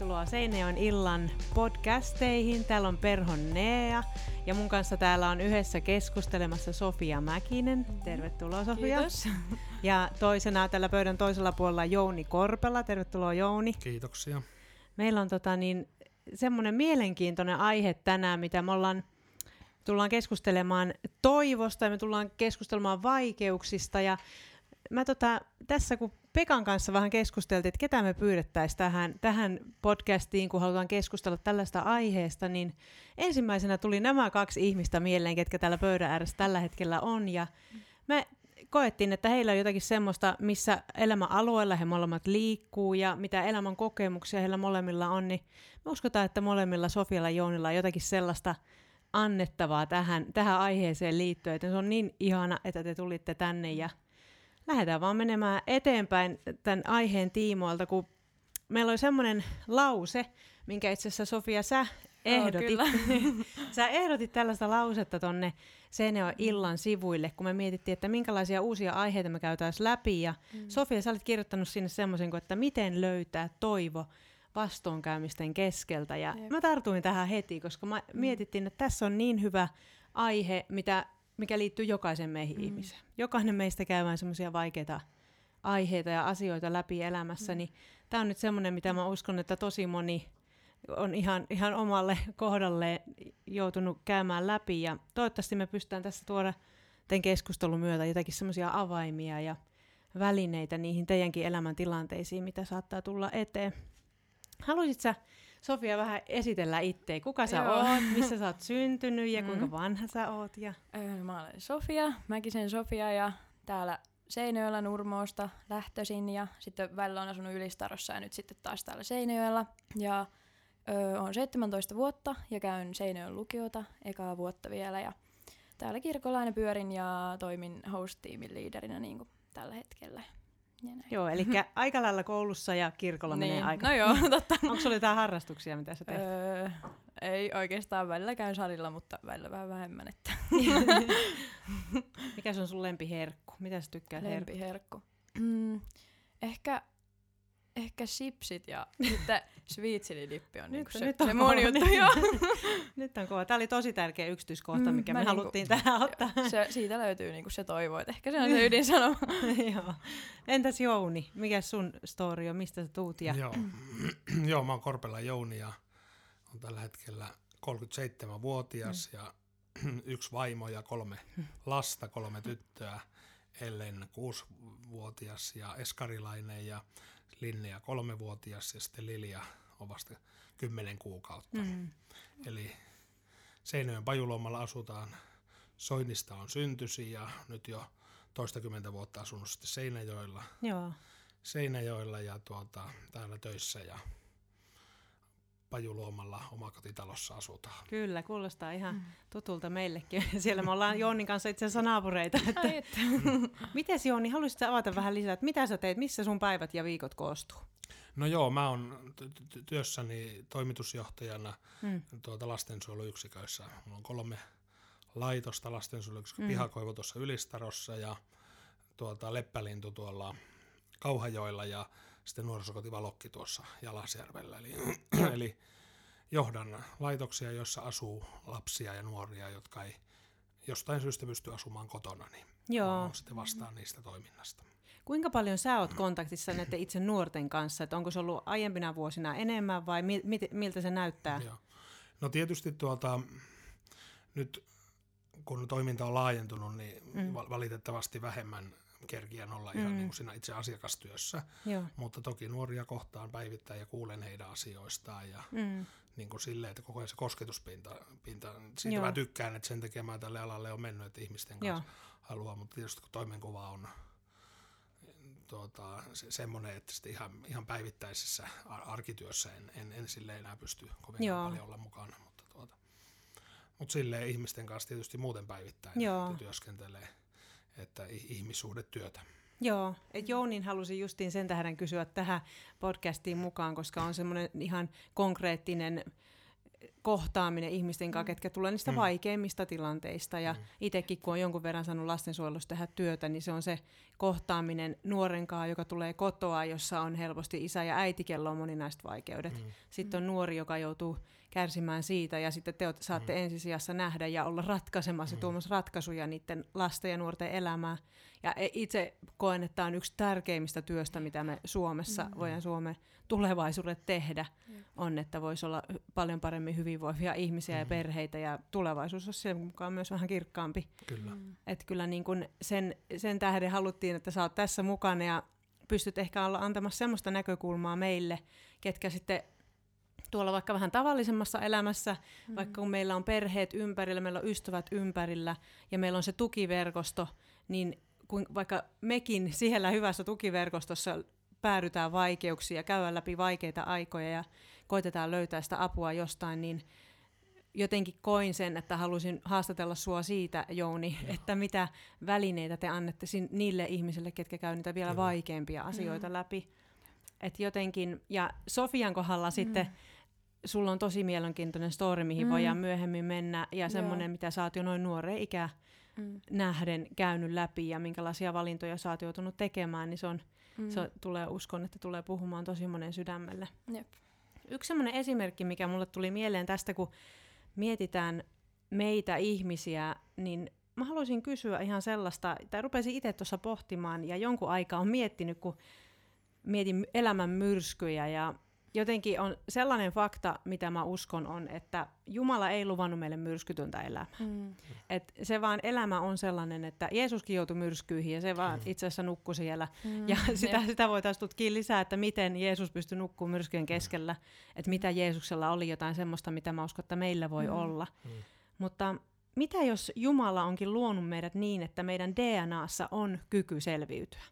Tervetuloa Seinäjoen illan podcasteihin. Täällä on Perhon Neea ja mun kanssa täällä on yhdessä keskustelemassa Sofia Mäkinen. Tervetuloa Sofia. Kiitos. Ja toisena tällä pöydän toisella puolella Jouni Korpela. Tervetuloa Jouni. Kiitoksia. Meillä on semmoinen mielenkiintoinen aihe tänään, mitä me tullaan keskustelemaan toivosta ja me tullaan keskustelemaan vaikeuksista. Ja mä tässä kun Pekan kanssa vähän keskusteltiin, että ketä me pyydettäisiin tähän podcastiin, kun halutaan keskustella tällaista aiheesta, niin ensimmäisenä tuli nämä kaksi ihmistä mieleen, ketkä täällä pöydän ääressä tällä hetkellä on, ja me koettiin, että heillä on jotakin semmoista, missä elämäalueella he molemmat liikkuu, ja mitä elämän kokemuksia heillä molemmilla on, niin me uskotaan, että molemmilla Sofialla ja Jounilla on jotakin sellaista annettavaa tähän aiheeseen liittyen, että se on niin ihana, että te tulitte tänne, ja lähdetään vaan menemään eteenpäin tämän aiheen tiimoilta, kun meillä oli semmoinen lause, minkä itse asiassa Sofia sä ehdotit. Sä ehdotit tällaista lausetta tonne Seinäjoen illan sivuille, kun me mietittiin, että minkälaisia uusia aiheita me käytäisiin läpi. Ja Sofia, sä olet kirjoittanut sinne semmoisen, että miten löytää toivo vastoinkäymisten keskeltä. Ja mä tartuin tähän heti, koska mä mietittiin, että tässä on niin hyvä aihe, mikä liittyy jokaisen meihin ihmiseen. Jokainen meistä käymään semmoisia vaikeita aiheita ja asioita läpi elämässä, niin tämä on nyt semmoinen, mitä mä uskon, että tosi moni on ihan omalle kohdalleen joutunut käymään läpi, ja toivottavasti me pystytään tässä tuoda tämän keskustelun myötä jotakin semmoisia avaimia ja välineitä niihin teidänkin elämäntilanteisiin, mitä saattaa tulla eteen. Haluaisit sä, Sofia, vähän esitellä itseä. Kuka sä oot, missä sä oot syntynyt ja kuinka vanha sä oot? Ja... Mä olen Sofia, Mäkisen Sofia, ja täällä Seinäjoella Nurmoosta lähtöisin, ja sitten välillä on asunut Ylistarossa ja nyt sitten taas täällä Seinäjoella. Ja oon 17 vuotta ja käyn Seinäjoen lukiota, ekaa vuotta vielä, ja täällä kirkolla aina pyörin ja toimin host-tiimin liiderinä niin kuin tällä hetkellä. Joo, eli aika lailla koulussa ja kirkolla niin menee aika. No joo, totta. Onko sulla jotain harrastuksia, mitä sä teet? Ei oikeastaan, välillä käyn salilla, mutta välillä vähän vähemmän. Että. Mikä se on sun lempiherkku? Mitä sä tykkäät lempiherkku? Ehkä sipsit ja sitten sweetsililippi on niinku se mun juttu. Nyt on kova. Tämä oli tosi tärkeä yksityiskohta, mikä me haluttiin tähän ottaa. Siitä löytyy niinku se toivo, että ehkä se on se ydinsanoma. Joo. Entäs Jouni? Mikä sun story on? Mistä sä tuut? Ja... Joo, mä oon Korpela Jouni ja on tällä hetkellä 37-vuotias ja yksi vaimo ja 3 lasta, 3 tyttöä. Ellen 6-vuotias ja eskarilainen ja Linnea 3-vuotias ja sitten Lilja on vasta 10 kuukautta. Eli Seinäjoen Paju-luomalla asutaan. Soinista on syntysi ja nyt jo toistakymmentä vuotta asunut sitten Seinäjoella. Joo. Seinäjoella ja täällä töissä ja Paju-luomalla omakotitalossa asutaan. Kyllä, kuulostaa ihan tutulta meillekin. Siellä me ollaan Jounin kanssa itse asiassa naapureita. Että. Mites Jouni, haluaisitko avata vähän lisää, että mitä sä teet, missä sun päivät ja viikot koostuu? No joo, mä oon työssäni toimitusjohtajana lastensuojeluyksiköissä. Mulla on 3 laitosta lastensuojeluyksiköä, Pihakoivo tuossa Ylistarossa ja Leppälintu tuolla Kauhajoilla ja sitten nuorisokotivalokki tuossa Jalasjärvellä, eli johdan laitoksia, joissa asuu lapsia ja nuoria, jotka ei jostain syystä pysty asumaan kotona, niin on sitten vastaan niistä toiminnasta. Kuinka paljon sä oot kontaktissa näiden itse nuorten kanssa, että onko se ollut aiempina vuosina enemmän vai miltä se näyttää? Joo. No tietysti nyt kun toiminta on laajentunut, niin valitettavasti vähemmän kerkiän olla ihan niin kuin siinä itse asiakastyössä, mutta toki nuoria kohtaan päivittäin ja kuulen heidän asioistaan ja niin kuin silleen, että koko ajan se kosketuspinta, siitä mä tykkään, että sen takia mä tälle alalle on mennyt, että ihmisten kanssa haluaa, mutta tietysti kun toimenkuva on semmoinen, että sitten ihan päivittäisessä arkityössä en silleen enää pysty kovin paljon olla mukana, mutta silleen ihmisten kanssa tietysti muuten päivittäin työskentelee. Että ihmissuhdetyötä. Joo, että Jounin halusin justiin sen tähden kysyä tähän podcastiin mukaan, koska on semmoinen ihan konkreettinen kohtaaminen ihmisten kanssa, ketkä tulee niistä vaikeimmista tilanteista. Ja itsekin, kun on jonkun verran saanut lastensuojelussa tehdä työtä, niin se on se kohtaaminen nuoren kanssa, joka tulee kotoa, jossa on helposti isä ja äiti, kello on moninaiset vaikeudet. Sitten on nuori, joka joutuu kärsimään siitä, ja sitten te saatte ensisijassa nähdä ja olla ratkaisemassa ja tuomassa ratkaisuja niiden lasten ja nuorten elämään. Ja itse koen, että tämä on yksi tärkeimmistä työstä, mitä me Suomessa voidaan Suomen tulevaisuudet tehdä, on, että voisi olla paljon paremmin hyvinvoivia ihmisiä ja perheitä, ja tulevaisuus on sen mukaan myös vähän kirkkaampi. Kyllä. Että kyllä niin kun sen tähden haluttiin, että sä oot tässä mukana ja pystyt ehkä olla antamassa semmoista näkökulmaa meille, ketkä sitten tuolla vaikka vähän tavallisemmassa elämässä, vaikka kun meillä on perheet ympärillä, meillä on ystävät ympärillä ja meillä on se tukiverkosto, niin kun vaikka mekin siellä hyvässä tukiverkostossa päädytään vaikeuksiin ja käydään läpi vaikeita aikoja ja koitetaan löytää sitä apua jostain, niin jotenkin koin sen, että halusin haastatella sua siitä, Jouni, että mitä välineitä te annette niille ihmisille, ketkä käy niitä vielä vaikeampia asioita läpi. Et jotenkin, ja Sofian kohdalla sitten sulla on tosi mielenkiintoinen story, mihin voidaan myöhemmin mennä, ja semmoinen, mitä sä oot jo noin nuoreen ikään nähden käynyt läpi, ja minkälaisia valintoja sä oot joutunut tekemään, niin se tulee, uskon, että tulee puhumaan tosi monen sydämelle. Jep. Yksi semmoinen esimerkki, mikä mulle tuli mieleen tästä, kun mietitään meitä ihmisiä, niin mä haluaisin kysyä ihan sellaista, tai rupesin itse tuossa pohtimaan, ja jonkun aikaa on miettinyt, kun mietin elämän myrskyjä, ja jotenkin on sellainen fakta, mitä mä uskon on, että Jumala ei luvannut meille myrskytöntä elämää. Et se vaan elämä on sellainen, että Jeesuskin joutui myrskyihin ja se vaan itse asiassa nukkui siellä. Ja sitä voitaisiin tutkia lisää, että miten Jeesus pystyi nukkumaan myrskyjen keskellä. Että mitä Jeesuksella oli jotain semmoista, mitä mä uskon, että meillä voi olla. Mutta mitä jos Jumala onkin luonut meidät niin, että meidän DNAssa on kyky selviytyä?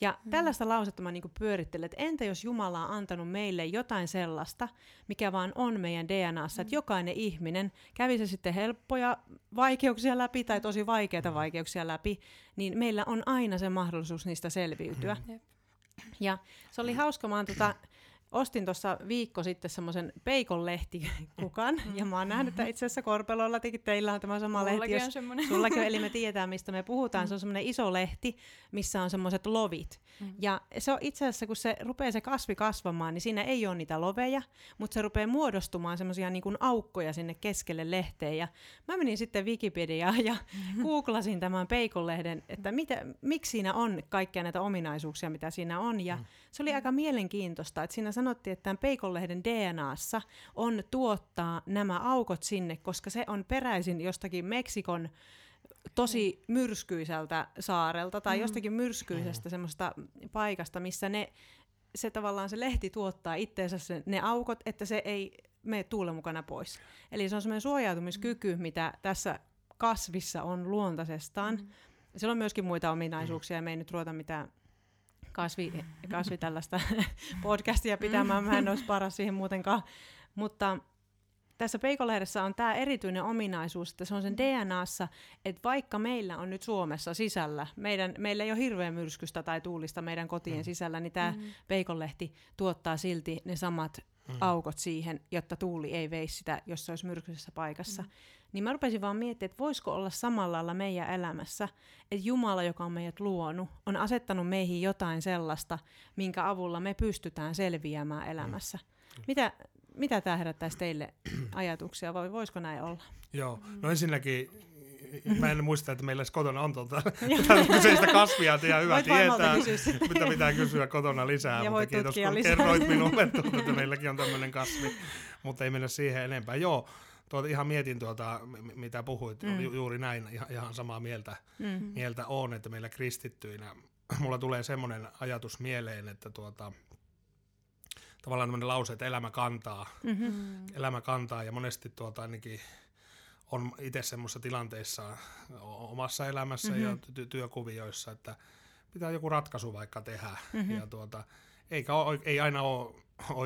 Ja tällaista lausetta mä niinku pyörittelen, että entä jos Jumala on antanut meille jotain sellaista, mikä vaan on meidän DNAssa, että jokainen ihminen, kävi se sitten helppoja vaikeuksia läpi tai tosi vaikeita vaikeuksia läpi, niin meillä on aina se mahdollisuus niistä selviytyä. Ja se oli hauska, mä ostin tuossa viikko sitten semmoisen peikonlehtikukan, ja mä oon nähnyt, että itse asiassa Korpelollakin teillä on tämä sama lehti, jos sullakin, eli me tiedetään, mistä me puhutaan, se on semmoinen iso lehti, missä on semmoiset lovit, ja se on itse asiassa, kun se rupeaa se kasvi kasvamaan, niin siinä ei ole niitä loveja, mutta se rupeaa muodostumaan semmoisia niin kuin aukkoja sinne keskelle lehteen, ja mä menin sitten Wikipediaan ja googlasin tämän peikonlehden, että miksi siinä on kaikkia näitä ominaisuuksia, mitä siinä on, ja se oli aika mielenkiintoista, että siinä sanottiin, että tämän peikonlehden DNAssa on tuottaa nämä aukot sinne, koska se on peräisin jostakin Meksikon tosi myrskyiseltä saarelta tai jostakin myrskyisestä semmoista paikasta, missä se tavallaan se lehti tuottaa itteensä ne aukot, että se ei mene tuulen mukana pois. Eli se on semmoinen suojautumiskyky, mitä tässä kasvissa on luontaisestaan. Siellä on myöskin muita ominaisuuksia, ja me ei nyt ruveta mitään kasvi tällaista podcastia pitämään, mä en olisi paras siihen muutenkaan, mutta tässä peikonlehdessä on tämä erityinen ominaisuus, että se on sen DNAssa, että vaikka meillä on nyt Suomessa sisällä, meillä ei ole hirveän myrskystä tai tuulista meidän kotien sisällä, niin tämä peikonlehti tuottaa silti ne samat aukot siihen, jotta tuuli ei veisi sitä, jos se olisi myrkyisessä paikassa. Niin mä rupesin vaan miettimään, että voisiko olla samalla lailla meidän elämässä, että Jumala, joka on meidät luonut, on asettanut meihin jotain sellaista, minkä avulla me pystytään selviämään elämässä. Mitä tämä herättäisi teille ajatuksia, vai voisiko näin olla? Joo, no ensinnäkin mä en muista, että meillä olisi kotona on kyseistä kasvia, että ihan hyvä tietää, mitä pitää kysyä kotona lisää, ja mutta kiitos kun lisää. Kerroit minulle, että meilläkin on tämmöinen kasvi, mutta ei mennä siihen enempää. Joo, ihan mietin mitä puhuit, juuri näin, ihan samaa mieltä on, että meillä kristittyinä, mulla tulee semmoinen ajatus mieleen, että tavallaan tämmöinen lause, että elämä kantaa, ja monesti ainakin on itse semmoisessa tilanteessa omassa elämässä ja työkuvioissa, että pitää joku ratkaisu vaikka tehdä, ja ei aina ole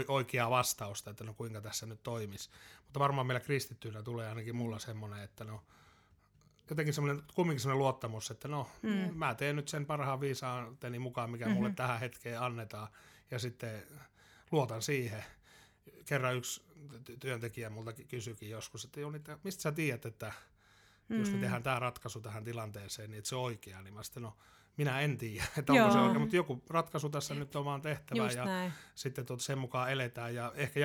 oikeaa vastausta, että no kuinka tässä nyt toimisi, mutta varmaan meillä kristittyillä tulee ainakin mulla semmoinen, että no jotenkin kumminkin semmoinen luottamus, että no mä teen nyt sen parhaan viisauteni mukaan, mikä mulle tähän hetkeen annetaan, ja sitten luotan siihen. kerran yksi työntekijä multa kysyikin joskus, että Jouni, mistä sä tiedät, että jos me tehdään tämä ratkaisu tähän tilanteeseen, niin että se on oikea, niin mä sitten, no, minä en tiedä, että onko se oikein, mutta joku ratkaisu tässä nyt on vaan tehtävä. Just ja näin. Sitten sen mukaan eletään ja ehkä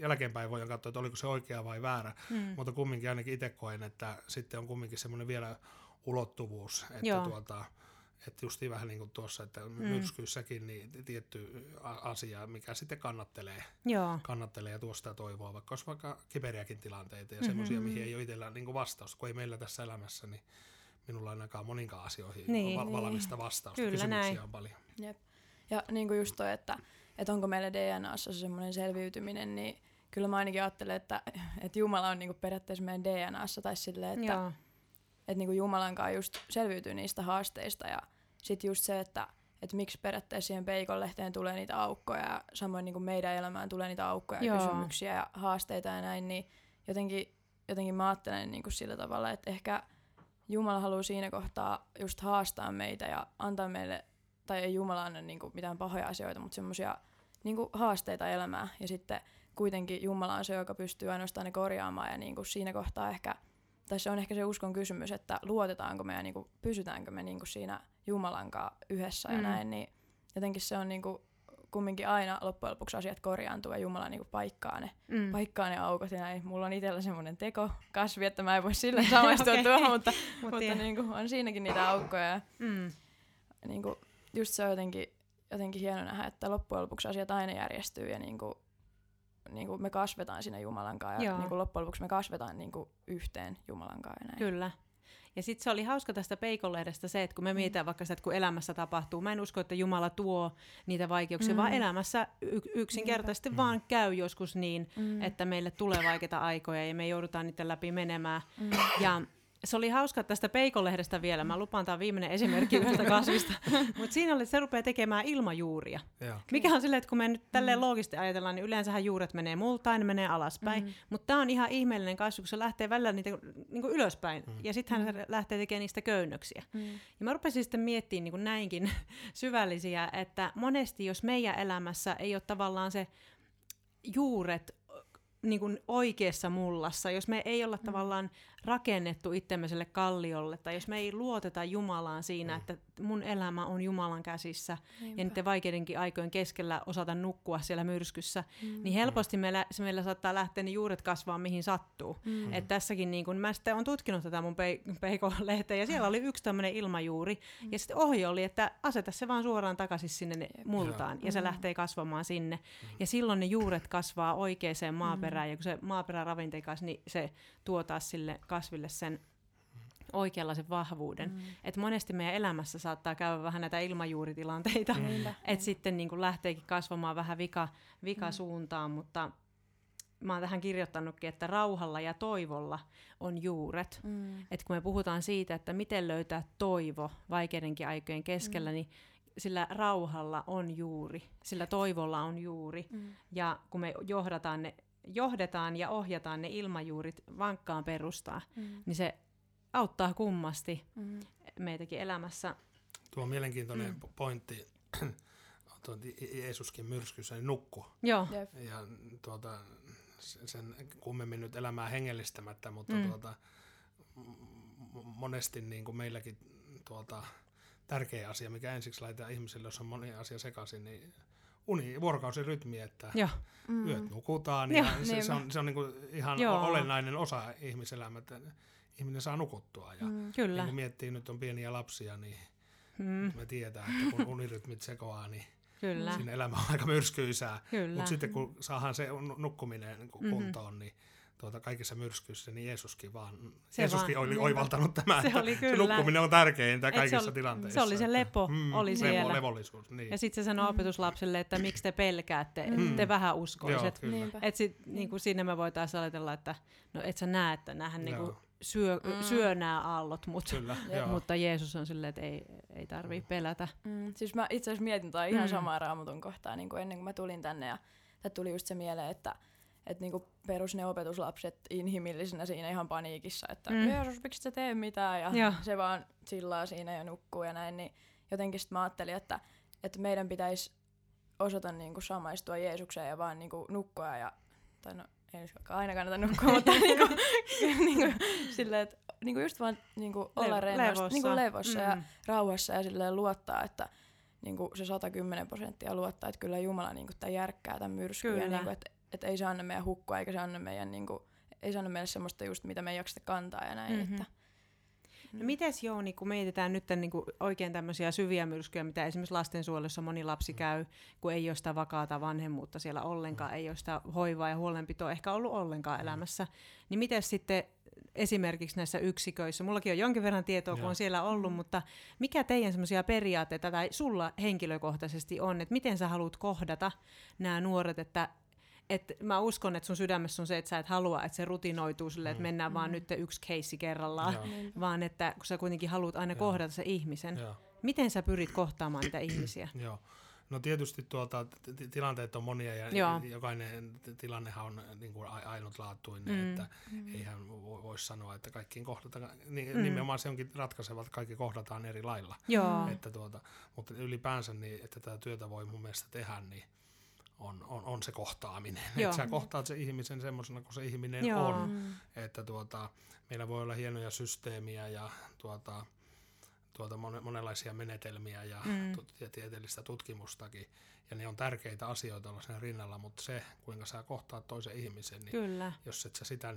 jälkeenpäin voidaan katsoa, että oliko se oikea vai väärä, mutta kumminkin ainakin itse koen, että sitten on kumminkin semmoinen vielä ulottuvuus, että että justiin vähän niin kuin tuossa, että myrskyissäkin niin tietty asia, mikä sitten kannattelee ja tuo sitä toivoa, vaikka olisi vaikka kiperiäkin tilanteita ja semmoisia, mihin ei ole itsellään niin kuin vastausta, kun ei meillä tässä elämässä, niin minulla ainakaan moninkaan asioihin on valmista vastausta. Kyllä, kysymyksiä näin. On paljon. Jep. Ja niin kuin just toi, että onko meillä DNAssa semmoinen selviytyminen, niin kyllä mä ainakin ajattelen, että Jumala on niin kuin periaatteessa meidän DNAssa, tai silleen, että niin kuin Jumalankaan just selviytyy niistä haasteista ja sitten just se, että miksi periaatteessa siihen peikonlehteen tulee niitä aukkoja ja samoin niin kuin meidän elämään tulee niitä aukkoja ja kysymyksiä ja haasteita ja näin, niin jotenkin mä ajattelen niin kuin sillä tavalla, että ehkä Jumala haluaa siinä kohtaa just haastaa meitä ja antaa meille, tai ei Jumala anna niin kuin mitään pahoja asioita, mutta semmoisia niin kuin haasteita elämään ja sitten kuitenkin Jumala on se, joka pystyy ainoastaan ne korjaamaan ja niin kuin siinä kohtaa ehkä tai se on ehkä se uskon kysymys, että luotetaanko me ja niinku, pysytäänkö me niinku siinä Jumalankaan yhdessä ja näin, niin jotenkin se on niinku, kumminkin aina loppujen lopuksi asiat korjaantuu ja Jumala niinku paikkaa ne aukot ja näin. Mulla on itsellä semmoinen tekokasvi, että mä en voi sillä samaistua tuohon, mutta niinku, on siinäkin niitä aukkoja. Niinku, just se on jotenkin hieno nähdä, että loppujen lopuksi asiat aina järjestyy ja niinku me kasvetaan siinä Jumalan kanssa ja niinku loppujen lopuksi me kasvetaan niinku yhteen Jumalan kanssa. Kyllä. Ja sitten se oli hauska tästä peikonlehdestä se, että kun me mietitään vaikka sitä, että kun elämässä tapahtuu, mä en usko, että Jumala tuo niitä vaikeuksia, vaan elämässä yksinkertaisesti vaan käy joskus niin, että meille tulee vaikeita aikoja ja me joudutaan niiden läpi menemään. Ja se oli hauska tästä peikonlehdestä vielä. Mä lupaan, tämä viimeinen esimerkki yhdestä kasvista. Mutta siinä oli, että se rupeaa tekemään ilmajuuria. Mikä on silleen, että kun me nyt tälleen loogisesti ajatellaan, niin yleensähän juuret menee multaan, ne menee alaspäin. Mutta tämä on ihan ihmeellinen kasvi, kun se lähtee välillä niitä niinku ylöspäin. Ja sittenhän se lähtee tekemään niistä köynnöksiä. Ja mä rupesin sitten miettimään niinku näinkin syvällisiä, että monesti jos meidän elämässä ei ole tavallaan se juuret niin kuin oikeassa mullassa, jos me ei olla tavallaan rakennettu itsemme sille kalliolle, tai jos me ei luoteta Jumalaan siinä, että mun elämä on Jumalan käsissä, ja niiden vaikeidenkin aikojen keskellä osata nukkua siellä myrskyssä, niin helposti meillä saattaa lähteä ne juuret kasvaa mihin sattuu. Et tässäkin, niin kun, mä sitten olen tutkinut tätä mun PK-lehteä, ja siellä oli yksi tämmöinen ilmajuuri, ja sitten ohje oli, että aseta se vaan suoraan takaisin sinne multaan, ja se lähtee kasvamaan sinne, ja silloin ne juuret kasvaa oikeaan maaperään, ja kun se maaperä ravinteikas, niin se tuo taas sille kasville sen oikeanlaisen vahvuuden. Et monesti meidän elämässä saattaa käydä vähän näitä ilmajuuritilanteita, että sitten niin kun lähteekin kasvamaan vähän vikasuuntaan, mutta mä oon tähän kirjoittanutkin, että rauhalla ja toivolla on juuret. Et kun me puhutaan siitä, että miten löytää toivo vaikeidenkin aikojen keskellä, niin sillä rauhalla on juuri, sillä toivolla on juuri, ja kun me johdetaan ja ohjataan ne ilmajuurit vankkaan perustaan, niin se auttaa kummasti meitäkin elämässä. Tuo on mielenkiintoinen pointti. Jeesuskin myrskyssä niin nukkui. Ja sen kummemmin nyt elämää hengellistämättä, mutta monesti niin kuin meilläkin tärkeä asia, mikä ensiksi laitetaan ihmisille, jos on moni asia sekaisin, niin vuorokausirytmi, että yöt nukutaan, ja se on niin kuin ihan olennainen osa ihmiselämää, että ihminen saa nukuttua. Ja niin kun miettii, nyt on pieniä lapsia, niin me tiedetään, että kun unirytmit sekoaa, niin siinä elämä on aika myrskyisää. Mutta sitten kun saadaan se nukkuminen kuntoon, niin kaikissa myrskyissä, niin Jeesuskin oli oivaltanut tämän, se että se nukkuminen on tärkeintä kaikissa tilanteissa. Se oli se lepo, oli siellä. Levollisuus, niin. Ja sitten se sanoi opetuslapsille, että miksi te pelkäätte, te vähän uskoiset. Että sitten niin siinä me voitaisiin ajatella, että no et sä näe, että näähän niinku syö nämä aallot, mutta Jeesus on silleen, että ei tarvitse pelätä. Siis mä itse asiassa mietin tai ihan samaa Raamatun kohtaa niin kuin ennen kuin mä tulin tänne, ja tuli just se mieleen, että niinku perus ne opetuslapset inhimillisenä siinä ihan paniikissa, että Jeesus, miksi sä tee mitään, ja se vaan chillaa siinä ja nukkuu ja näin, niin jotenkin sit mä ajattelin, että meidän pitäisi osata niinku samaistua Jeesukseen ja vaan niinku nukkua ja tai no ei nyt aina kannata nukkua, mutta silleen, että just vaan olla levossa ja rauhassa ja silleen luottaa, että se 110% luottaa, että kyllä Jumala tämän järkkää tämän myrskyyn, että ei se anna meidän hukkua, eikä se anna meidän, ei se anna meille semmoista just, mitä me ei jakseta kantaa ja näin, että no mites Jouni, kun mietitään nyt niinku oikein tämmöisiä syviä myrskyjä, mitä esimerkiksi lastensuojelussa moni lapsi käy, kun ei ole sitä vakaata vanhemmuutta siellä ollenkaan, ei ole sitä hoivaa ja huolenpitoa ehkä ollut ollenkaan elämässä, niin mites sitten esimerkiksi näissä yksiköissä, mullakin on jonkin verran tietoa, kun on siellä ollut, mutta mikä teidän semmoisia periaatteita tai sulla henkilökohtaisesti on, että miten sä haluat kohdata nämä nuoret, että mä uskon, että sun sydämessä on se, että sä et halua, että se rutinoituu silleen, että mennään vaan nyt yksi keissi kerrallaan, vaan että kun sä kuitenkin haluat aina kohdata se ihmisen. Miten sä pyrit kohtaamaan niitä ihmisiä? Joo. No tietysti tilanteet on monia ja jokainen tilannehan on ainutlaatuinen, että eihän voisi sanoa, että kaikkiin kohdataan, nimenomaan se onkin ratkaiseva, että kaikki kohdataan eri lailla. Että mutta ylipäänsä, niin, että tätä työtä voi mun mielestä tehdä, niin on se kohtaaminen. Että sä kohtaat se ihmisen semmoisena kuin se ihminen on. Että meillä voi olla hienoja systeemiä ja monenlaisia menetelmiä ja, ja tieteellistä tutkimustakin. Ja ne on tärkeitä asioita olla siinä rinnalla, mutta se, kuinka sä kohtaat toisen ihmisen, niin jos et sä sitä,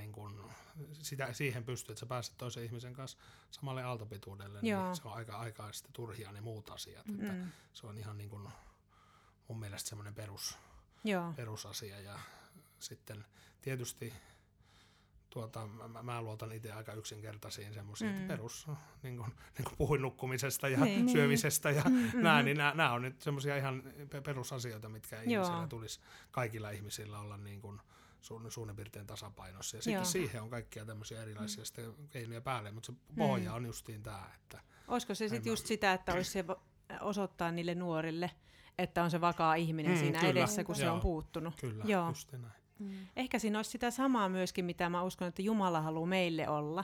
siihen pystyt, että sä pääset toisen ihmisen kanssa samalle aaltopituudelle, niin se on aika sitten turhia ne muut asiat. Että se on ihan mun mielestä semmoinen perusasia ja sitten tietysti mä luotan itse aika yksinkertaisiin semmoisiin, että perus, niin kuin puhuin nukkumisesta ja syömisestä ja nämä on nyt semmoisia ihan perusasioita, mitkä ihmisillä tulisi kaikilla ihmisillä olla niin kuin suunnin piirtein tasapainossa ja sitten siihen on kaikkia tämmöisiä erilaisia keinoja päälle, mutta se pohja on justiin tämä. Olisiko se sitten just sitä, että olisi se osoittaa niille nuorille, että on se vakaa ihminen siinä edessä, kun se on puuttunut. Kyllä, just näin. Ehkä siinä olisi sitä samaa myöskin, mitä mä uskon, että Jumala haluaa meille olla.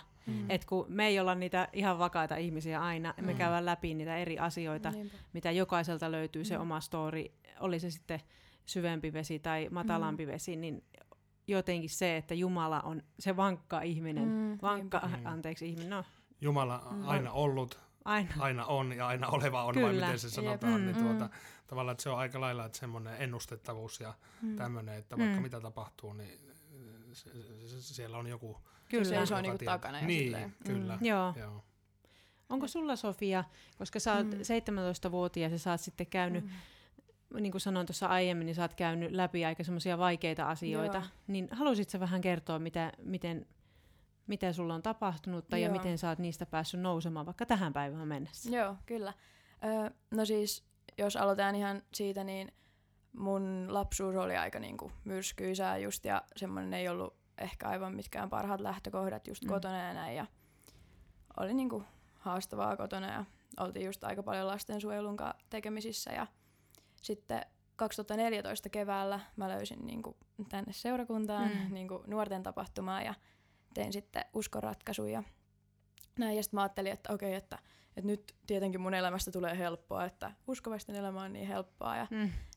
Että kun me ei olla niitä ihan vakaita ihmisiä aina, me käydään läpi niitä eri asioita, mitä jokaiselta löytyy se oma story. Oli se sitten syvempi vesi tai matalampi vesi, niin jotenkin se, että Jumala on se vankka ihminen. Ihminen. No. Jumala aina ollut. Aina on ja aina oleva on, vai miten se sanotaan, niin tavallaan että se on aika lailla, että semmoinen ennustettavuus ja tämmöinen, että vaikka mitä tapahtuu, niin siellä on joku... Kyllä, se on niinku takana. Niin, kyllä. Joo. Onko sulla, Sofia, koska sä oot 17-vuotias ja sä oot sitten käynyt, niin kuin sanoin tuossa aiemmin, niin sä oot käynyt läpi aika semmoisia vaikeita asioita, niin haluaisit sä vähän kertoa, mitä sulla on tapahtunut ja miten sä oot niistä päässyt nousemaan vaikka tähän päivään mennessä? Joo, kyllä. No siis, jos aloitetaan ihan siitä, niin mun lapsuus oli aika myrskyisää just ja semmoinen ei ollut ehkä aivan mitkään parhaat lähtökohdat just kotona ja näin. Ja oli haastavaa kotona ja oltiin just aika paljon lastensuojelun tekemisissä ja sitten 2014 keväällä mä löysin tänne seurakuntaan nuorten tapahtumaan ja tein sitten uskonratkaisuja. Näin, ja sitten mä ajattelin, että okei, että nyt tietenkin mun elämästä tulee helppoa, että uskovaisten elämä on niin helppoa. Ja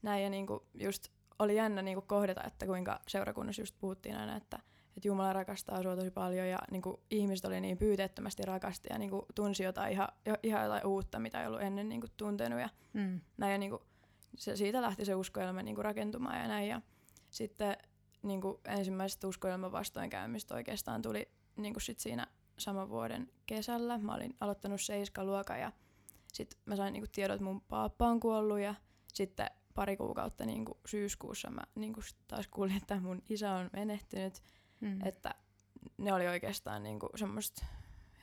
näin, ja just oli jännä kohdata, että kuinka seurakunnassa just puhuttiin aina, että Jumala rakastaa sua tosi paljon, ja ihmiset oli niin pyyteettömästi rakasti, ja tunsi jotain ihan jotain uutta, mitä ei ollut ennen tuntenut. Ja näin, ja siitä lähti se uskoelämä rakentumaan, ja näin, ja sitten... ensimmäiset uskoilman vastoinkäymistä oikeastaan tuli sit siinä saman vuoden kesällä. Mä olin aloittanut 7. luokan ja sit mä sain tiedot, että mun paappa on kuollut ja sitten pari kuukautta syyskuussa mä taas kuulin, että mun isä on menehtynyt. Että ne oli oikeastaan semmoiset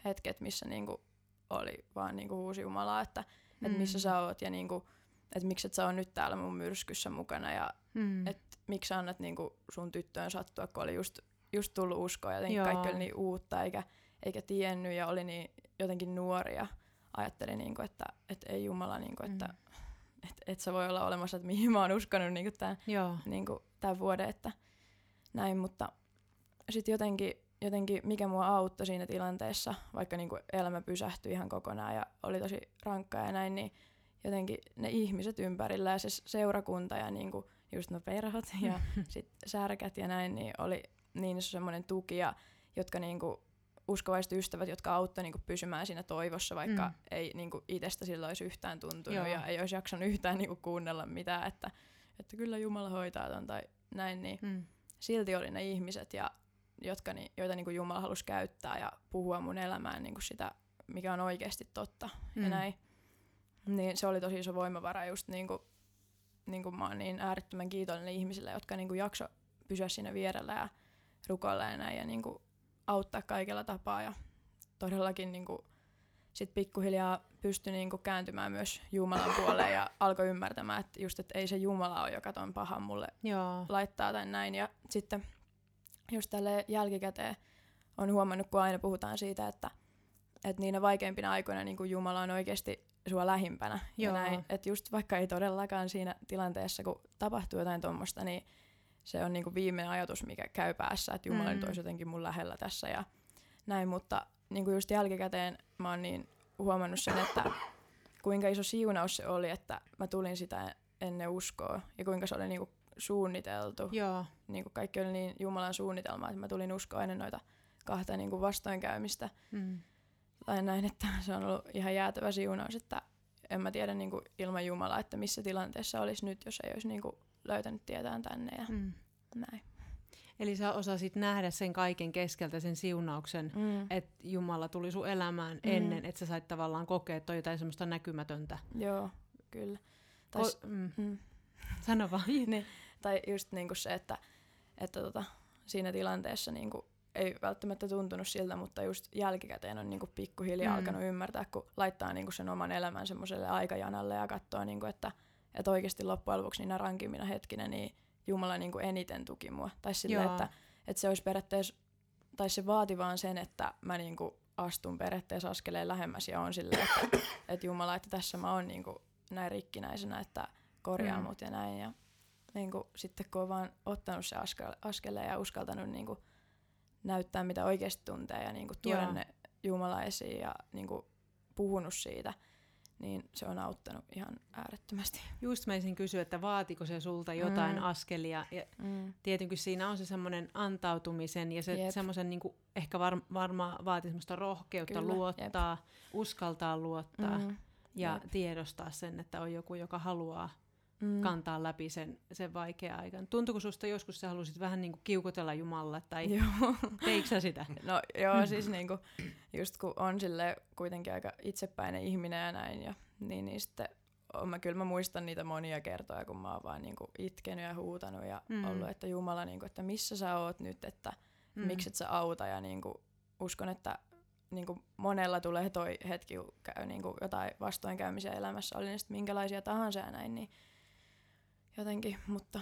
hetket, missä oli vaan uusi Jumala, että missä sä oot ja että miksi et sä oot nyt täällä mun myrskyssä mukana ja että miksi sä annat sun tyttöön sattua, kun oli just tullut uskoa. Jotenkin kaikki oli niin uutta eikä tiennyt ja oli niin jotenkin nuoria. Ajattelin, että ei Jumala, että et sä voi olla olemassa, että mihin mä oon uskonut tämän vuoden. Että näin, mutta sitten jotenkin mikä mua auttoi siinä tilanteessa, vaikka elämä pysähtyi ihan kokonaan ja oli tosi rankkaa ja näin, niin jotenkin ne ihmiset ympärillä ja se seurakunta ja just no perhot ja sit särkät ja näin, niin oli niin semmoinen tuki, ja jotka niinku uskovaiset ystävät, jotka auttoi niinku pysymään siinä toivossa, vaikka ei niinku itsestä silloin olisi yhtään tuntunut. Joo. Ja ei olisi jaksanut yhtään niinku kuunnella mitään, että kyllä Jumala hoitaa ton tai näin, niin silti oli ne ihmiset, ja joita niinku Jumala halusi käyttää ja puhua mun elämään niinku sitä, mikä on oikeasti totta ja näin. Niin se oli tosi iso voimavara, just niinku mä oon niin äärettömän kiitollinen ihmisille, jotka niinku jakso pysyä siinä vierellä ja rukoilla ja näin, ja niinku auttaa kaikella tapaa, ja todellakin niinku sit pikkuhiljaa pystyi niinku kääntymään myös Jumalan puoleen ja alkoi ymmärtämään, että just, että ei se Jumala ole, joka ton pahan mulle laittaa tai näin. Ja sitten just tälleen jälkikäteen on huomannut, kun aina puhutaan siitä, että niinä vaikeimpina aikoina niinku Jumala on oikeasti sua lähimpänä. Joo. Ja näin, että just vaikka ei todellakaan siinä tilanteessa, kun tapahtuu jotain tuommoista, niin se on niinku viimeinen ajatus, mikä käy päässä, että Jumala nyt olisi jotenkin mun lähellä tässä ja näin, mutta niinku just jälkikäteen mä oon niin huomannut sen, että kuinka iso siunaus se oli, että mä tulin sitä ennen uskoa, ja kuinka se oli niinku suunniteltu. Joo. Niinku kaikki oli niin Jumalan suunnitelma, että mä tulin uskoa ennen noita kahta niinku vastoinkäymistä. Tai näin, että se on ollut ihan jäätävä siunaus, että en mä tiedä niinku ilman Jumalaa, että missä tilanteessa olisi nyt, jos ei olisi niinku löytänyt tietään tänne ja näin. Eli sä osasit nähdä sen kaiken keskeltä sen siunauksen, että Jumala tuli sun elämään ennen, että sä sait tavallaan kokea, että on jotain semmoista näkymätöntä. Joo, kyllä. Sano vaan. Niin. Tai just niinku se, että siinä tilanteessa niinku ei välttämättä tuntunut siltä, mutta just jälkikäteen on niinku pikkuhiljaa alkanut ymmärtää, kun laittaa niinku sen oman elämän semmoiselle aikajanalle ja katsoo, niinku, että oikeasti loppujen lopuksi niinä rankimmina hetkinä niin Jumala niinku eniten tuki mua. Tai sille, että se olisi periaatteessa, tai se vaati vaan sen, että mä niinku astun periaatteessa askeleen lähemmäs ja on silleen, että Jumala, että tässä mä oon niinku näin rikkinäisenä, että korjaa mut ja näin. Ja niinku, sitten kun on vaan ottanut se askeleen ja uskaltanut niinku näyttää, mitä oikeasti tuntee, ja niinku tuoda ne Jumala esiin ja niinku puhunut siitä, niin se on auttanut ihan äärettömästi. Just mä ensin kysyä, että vaatiko se sulta jotain askelia. Ja tietenkin siinä on se semmoinen antautumisen ja se semmoisen niinku ehkä varmaan vaatii semmoista rohkeutta. Kyllä, luottaa, uskaltaa luottaa ja tiedostaa sen, että on joku, joka haluaa kantaa läpi sen vaikean aikaan. Tuntuuko susta joskus, sä halusit vähän niinku kiukotella Jumalalle, tai teikö sä sitä? No joo, siis niinku, just kun on sille kuitenkin aika itsepäinen ihminen ja näin, ja, niin sitten kyllä mä muistan niitä monia kertoja, kun mä oon vaan niinku itkenyt ja huutanut ja ollut, että Jumala, niinku, että missä sä oot nyt, että miksi et sä auta, ja niinku, uskon, että niinku monella tulee toi hetki, kun käy niinku jotain vastoinkäymisiä elämässä, oli ne sitten minkälaisia tahansa ja näin, niin jotenkin, mutta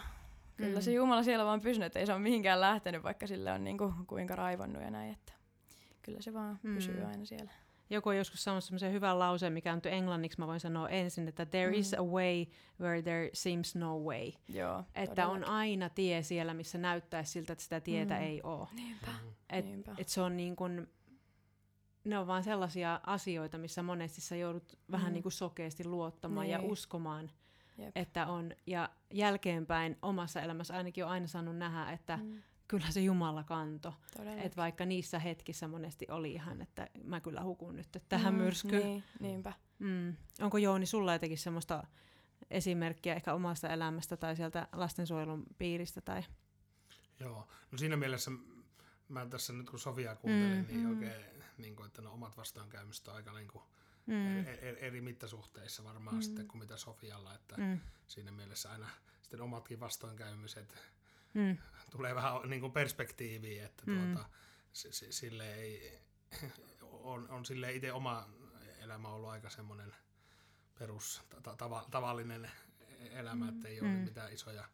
kyllä se Jumala siellä vaan pysynyt, että ei se ole mihinkään lähtenyt, vaikka sille on niinku kuinka raivannut ja näin, että kyllä se vaan pysyy aina siellä. Joku on joskus sanonut semmoisen hyvän lauseen, mikä on englanniksi, mä voin sanoa ensin, että there is a way where there seems no way. Joo, että todellakin. On aina tie siellä, missä näyttää siltä, että sitä tietä ei ole. Niinpä. Että se on niin kuin, ne on vaan sellaisia asioita, missä monesti sä joudut vähän niin kuin sokeasti luottamaan ja uskomaan. Jep. Että on, ja jälkeenpäin omassa elämässä ainakin on aina saanut nähdä, että kyllä se Jumala kanto. Että vaikka niissä hetkissä monesti oli ihan, että mä kyllä hukun nyt tähän myrskyyn. Niin, niinpä. Onko Jouni sulla jotenkin semmoista esimerkkiä ehkä omasta elämästä tai sieltä lastensuojelun piiristä? Tai? Joo, no siinä mielessä mä tässä nyt kun Sofiaa kuuntelin, niin oikein, niin kuin, että no omat vastaankäymistä on aika niin kuin eri mittasuhteissa varmaan sitten kuin mitä Sofialla, että siinä mielessä aina sitten omatkin vastoinkäymiset tulee vähän niin kuin perspektiiviin, että sille ei on sille itse oma elämä ollut aika semmoinen perus tavallinen elämä, että ei ole mitään isoja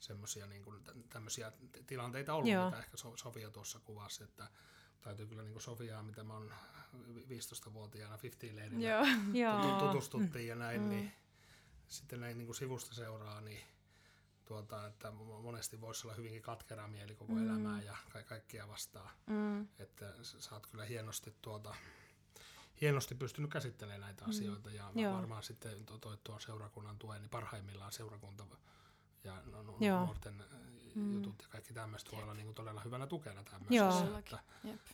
semmoisia niin kuin tämmöisiä tilanteita ollut, mitä ehkä Sofia tuossa kuvasi, että täytyy kyllä niin Sofiaa, mitä mä oon 15-vuotiaana 15-leirillä tutustuttiin ja näin, niin sitten näin niin sivusta seuraa, niin että monesti voisi olla hyvinkin katkera mieli koko elämää ja kaikkia vastaan. Että sä oot kyllä hienosti, hienosti pystynyt käsittelemään näitä asioita, ja varmaan sitten tuon seurakunnan tuen, niin parhaimmillaan seurakunta ja nuorten jutut ja kaikki tämmöistä voi olla niin todella hyvänä tukena tämmöisessä.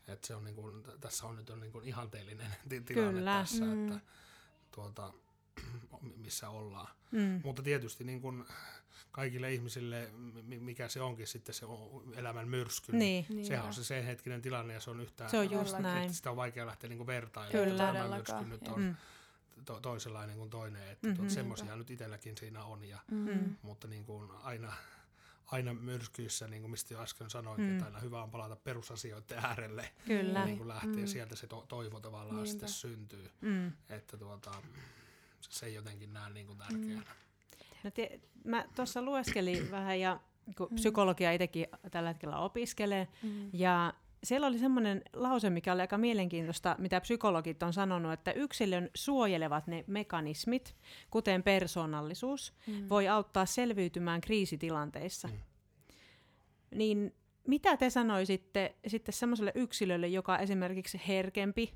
Että se on niin kuin, tässä on nyt on niin kuin ihanteellinen tilanne tässä, että missä ollaan. Mutta tietysti niin kuin kaikille ihmisille, mikä se onkin sitten se elämän myrsky, niin sehän on se hetkinen tilanne ja se on yhtään, se on just näin. Sitä on vaikea lähteä niin kuin vertailemaan, että elämän myrsky nyt on toisenlainen kuin toinen, että semmoisia nyt itselläkin siinä on, ja, mutta niin kuin aina myrskyissä, niin kuin mistä jo äsken sanoinkin, että aina hyvä on palata perusasioiden äärelle. Kyllä. Niin kuin lähtee sieltä se toivo tavallaan sitten syntyy, että se ei jotenkin näe niin kuin tärkeänä. No mä tuossa lueskelin vähän, ja kun psykologia itsekin tällä hetkellä opiskelee, ja siellä oli semmoinen lause, mikä oli aika mielenkiintoista, mitä psykologit on sanonut, että yksilön suojelevat ne mekanismit, kuten persoonallisuus, voi auttaa selviytymään kriisitilanteissa. Niin mitä te sanoisitte sitten semmoiselle yksilölle, joka on esimerkiksi herkempi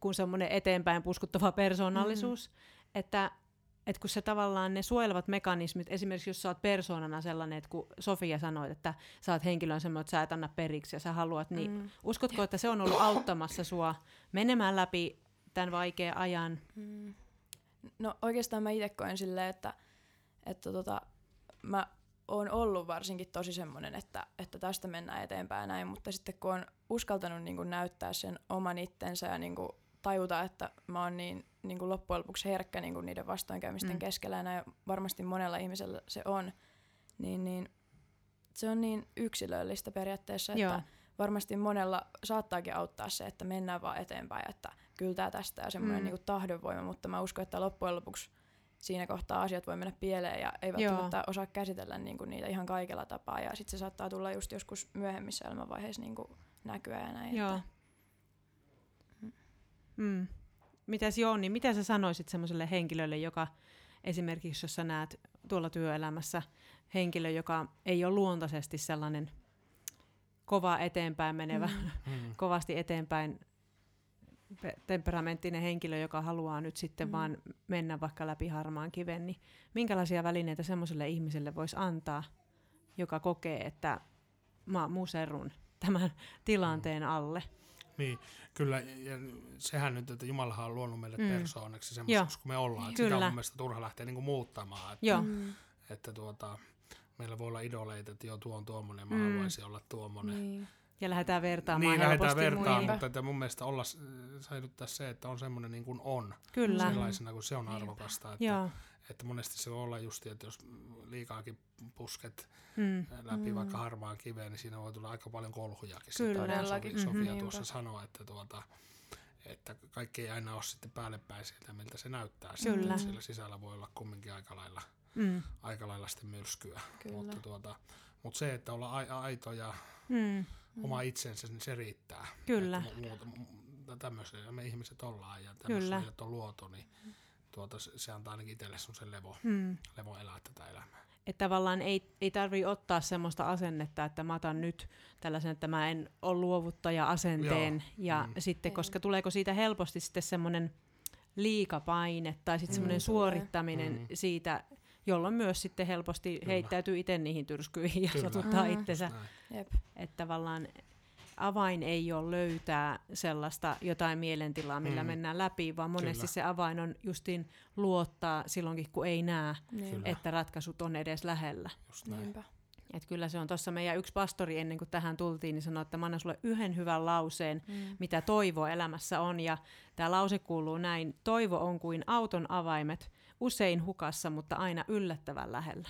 kuin semmoinen eteenpäin puskuttava persoonallisuus, että kun se tavallaan ne suojelevat mekanismit, esimerkiksi jos sä oot persoonana sellainen, että kun Sofia sanoit, että sä oot henkilön semmoinen, että sä et anna periksi ja sä haluat, niin uskotko, että se on ollut auttamassa sua menemään läpi tämän vaikean ajan? No oikeastaan mä itse koen silleen, että mä oon ollut varsinkin tosi semmoinen, että tästä mennään eteenpäin näin, mutta sitten kun on uskaltanut niin kuin näyttää sen oman itsensä ja niin kuin tajuta, että mä oon niin kuin loppujen lopuksi herkkä niin kuin niiden vastoinkäymisten keskellä, ja näin varmasti monella ihmisellä se on, niin se on niin yksilöllistä periaatteessa, että varmasti monella saattaakin auttaa se, että mennään vaan eteenpäin, että kyllä tää tästä ja semmoinen niin kuin tahdonvoima, mutta mä uskon, että loppujen lopuksi siinä kohtaa asiat voi mennä pieleen ja ei välttämättä osaa käsitellä niin kuin niitä ihan kaikella tapaa, ja sitten se saattaa tulla just joskus myöhemmissä elämänvaiheissa niin kuin näkyä ja näin. Joo. Mitäs Jouni, mitä sä sanoisit semmoiselle henkilölle, joka esimerkiksi, jos sä näet tuolla työelämässä henkilö, joka ei ole luontaisesti sellainen kova eteenpäin menevä, kovasti eteenpäin temperamenttinen henkilö, joka haluaa nyt sitten vaan mennä vaikka läpi harmaan kiven, niin minkälaisia välineitä semmoiselle ihmiselle voisi antaa, joka kokee, että mä muserun tämän tilanteen alle? Niin, kyllä, ja sehän nyt, että Jumalahan on luonut meille persooneksi semmoiseksi, kun me ollaan. Että sitä on mun mielestä turha lähteä niin kuin muuttamaan. Että meillä voi olla idoleita, että joo, tuo on tuommoinen, mä haluaisin olla tuommoinen. Niin. Ja lähdetään vertaamaan helposti muihin. Mutta että mun mielestä säilyttää se, että on semmoinen niin kuin on. Kyllä. Sellaisena, kun se on arvokasta. Että monesti se voi olla just, että jos liikaakin pusket läpi vaikka harmaan kiveen, niin siinä voi tulla aika paljon kolhujakin. Kyllä. Sofia tuossa sanoi, että kaikki ei aina ole sitten päällepäin sieltä, miltä se näyttää. Sitten, sillä sisällä voi olla kumminkin aika lailla sitten myrskyä. Mutta, mutta se, että olla aito ja oma itsensä, niin se riittää. Kyllä. Tämmöisiä me ihmiset ollaan ja tämmöisiä meidät on luotu, niin se antaa ainakin itselle semmoisen levo elää tätä elämää. Että tavallaan ei tarvitse ottaa semmoista asennetta, että mä otan nyt tällaisen, että mä en ole luovuttaja-asenteen. Ja sitten, koska tuleeko siitä helposti sitten semmoinen liikapaine tai sitten semmoinen suorittaminen siitä, jolloin myös sitten helposti heittäytyy itse niihin tyrskyihin ja satuttaa itsensä. Että tavallaan avain ei ole löytää sellaista jotain mielentilaa, millä mennään läpi, vaan monesti se avain on justiin luottaa silloinkin, kun ei näe, että ratkaisut on edes lähellä. Et kyllä se on tuossa meidän yksi pastori ennen kuin tähän tultiin, niin sanoi, että mä annan sulle yhden hyvän lauseen, mitä toivo elämässä on. Ja tämä lause kuuluu näin: toivo on kuin auton avaimet, usein hukassa, mutta aina yllättävän lähellä.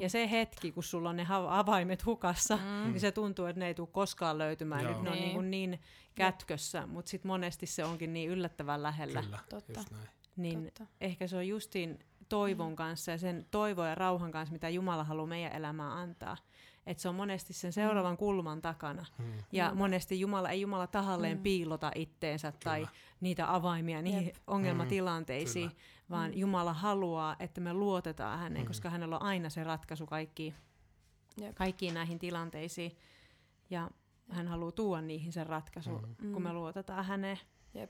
Ja se hetki, kun sulla on ne avaimet hukassa, niin se tuntuu, että ne ei tule koskaan löytymään. Nyt ne on niin kätkössä, mutta sitten monesti se onkin niin yllättävän lähellä. Kyllä, just näin. Niin ehkä se on justiin toivon kanssa ja sen toivon ja rauhan kanssa, mitä Jumala haluaa meidän elämään antaa. Että se on monesti sen seuraavan kulman takana. Ja monesti Jumala tahalleen piilota itteensä tai niitä avaimia niihin ongelmatilanteisiin, vaan Jumala haluaa, että me luotetaan häneen, koska hänellä on aina se ratkaisu kaikkiin näihin tilanteisiin. Ja hän haluaa tuoda niihin sen ratkaisun, kun me luotetaan häneen.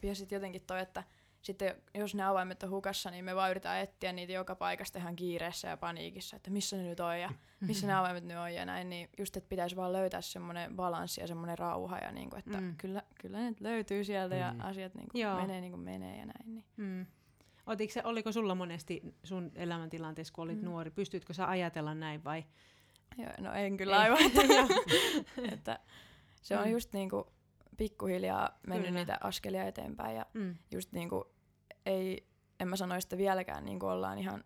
Ja sitten jotenkin toi, että sitten jos ne avaimet on hukassa, niin me vaan yritetään etsiä niitä joka paikasta ihan kiireessä ja paniikissa, että missä ne nyt on ja missä ne avaimet nyt on ja näin, niin just, että pitäisi vaan löytää semmoinen balanssi ja semmoinen rauha ja niinku, että kyllä ne löytyy sieltä ja asiat menee ja näin. Niin. Mm. Oliko sulla monesti sun elämäntilanteessa, kun olit nuori, pystyitkö sä ajatella näin vai? Joo, no en kyllä aivan. Että se on just niinku pikkuhiljaa mennyt niitä askelia eteenpäin ja just niinku en mä sanoisi, että vieläkään niinku ollaan ihan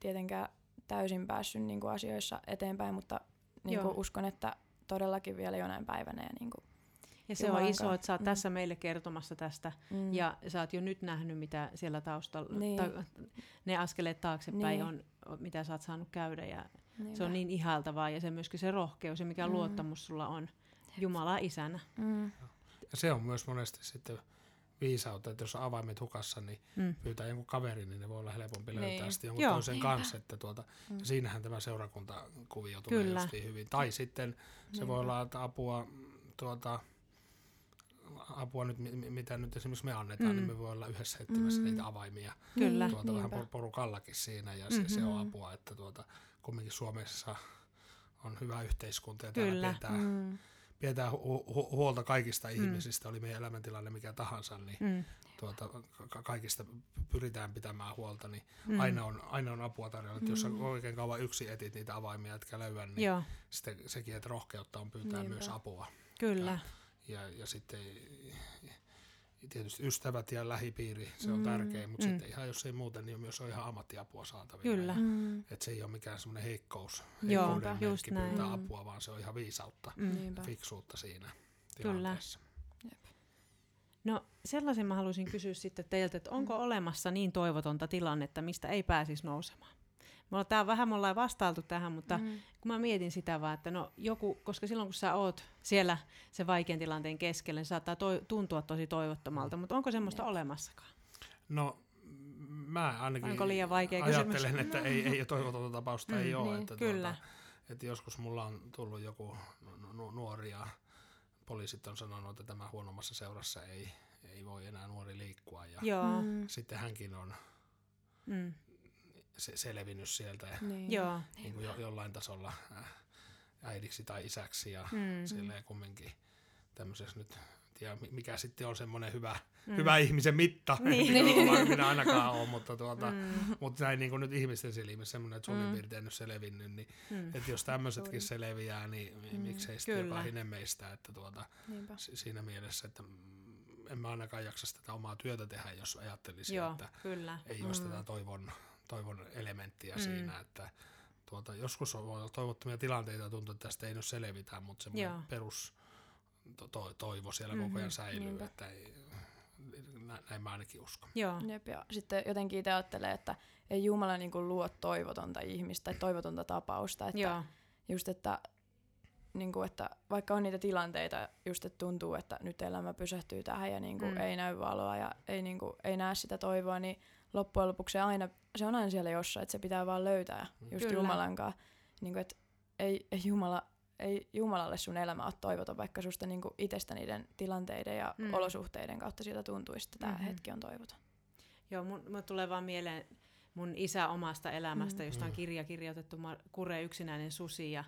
tietenkään täysin päässyt niinku asioissa eteenpäin, mutta niinku uskon, että todellakin vielä jonain päivänä ja niinku. Ja se on iso, että sä oot tässä meille kertomassa tästä ja sä oot jo nyt nähnyt, mitä siellä taustalla, ne askeleet taaksepäin on, mitä sä oot saanut käydä ja niinpä. Se on niin ihailtavaa ja se myöskin se rohkeus ja mikä luottamus sulla on Jumala isänä. Mm. Ja se on myös monesti sitten viisautta, että jos on avaimet hukassa, niin pyytää jonkun kaverin, niin ne voi olla helpompi löytää sitten jonkun toisen kanssa. Että ja siinähän tämä seurakuntakuvio tulee justiin hyvin. Tai sitten se voi olla, että apua nyt, mitä nyt esimerkiksi me annetaan, niin me voi olla yhdessä etsimässä niitä avaimia. Kyllä. Vähän porukallakin siinä, ja se on apua, että kumminkin Suomessa on hyvä yhteiskunta, ja täällä pidetään huolta kaikista ihmisistä, oli meidän elämäntilanne mikä tahansa, niin kaikista pyritään pitämään huolta, niin aina on apua tarjolla. Jos oikein kauan yksin etit niitä avaimia, etkä löyä, niin sitten sekin, että rohkeutta on pyytää myös apua. Kyllä. Ja sitten tietysti ystävät ja lähipiiri, se on tärkeä, mutta sitten ihan jos ei muuten, niin myös on ihan ammattiapua saatavilla. Kyllä. Että se ei ole mikään semmoinen heikkouden merkki pyytää apua, vaan se on ihan viisautta, fiksuutta siinä tilanteessa. No sellaisen mä haluaisin kysyä sitten teiltä, että onko olemassa niin toivotonta tilannetta, mistä ei pääsisi nousemaan? Me ollaan vastailtu tähän, mutta kun mä mietin sitä vaan, että koska silloin kun sä oot siellä sen vaikean tilanteen keskellä, niin se saattaa tuntua tosi toivottomalta, mutta onko semmoista olemassakaan? No mä ainakin ajattelen, että ei toivotonta tapausta ei ole. Niin, että joskus mulla on tullut joku nuori ja poliisit on sanonut, että tämä huonommassa seurassa ei voi enää nuori liikkua ja sitten hänkin on... selvinnyt sieltä niin jollain tasolla äidiksi tai isäksi ja silleen kumminkin tämmöisessä nyt, ja mikä sitten on semmoinen hyvä ihmisen mitta, niin. Minä ainakaan ole, mutta, mutta näin niin kuin nyt ihmisten silmissä semmoinen, että suurin piirtein nyt selvinnyt, niin että jos tämmöisetkin selviää, niin miksei sitten jokainen meistä, että siinä mielessä, että en mä ainakaan jaksaisi tätä omaa työtä tehdä, jos ajattelisin, että ei olisi tätä toivon elementtiä siinä, että joskus on voi olla toivottomia tilanteita ja tuntuu, että tästä ei nyt selvitään, mutta semmoinen perustoivo siellä koko ajan säilyy, että näin mä ainakin uskon. Joo. Ja sitten jotenkin itse ajattelee, että ei Jumala niin kuin luo toivotonta ihmistä tai toivotonta tapausta, että just, että niin kuin, että vaikka on niitä tilanteita, just että tuntuu, että nyt elämä pysähtyy tähän ja niin kuin ei näy valoa ja ei näe sitä toivoa, niin loppujen lopuksi se on aina siellä jossain, että se pitää vaan löytää just Jumalan kanssa. Niin kuin, että ei Jumalalle sun elämä ole toivoton, vaikka susta niin kuin itsestä niiden tilanteiden ja olosuhteiden kautta siitä tuntuisi, että tämä hetki on toivoton. Joo, mun tulee vaan mieleen mun isä omasta elämästä, josta on kirjoitettu Kure yksinäinen susi ja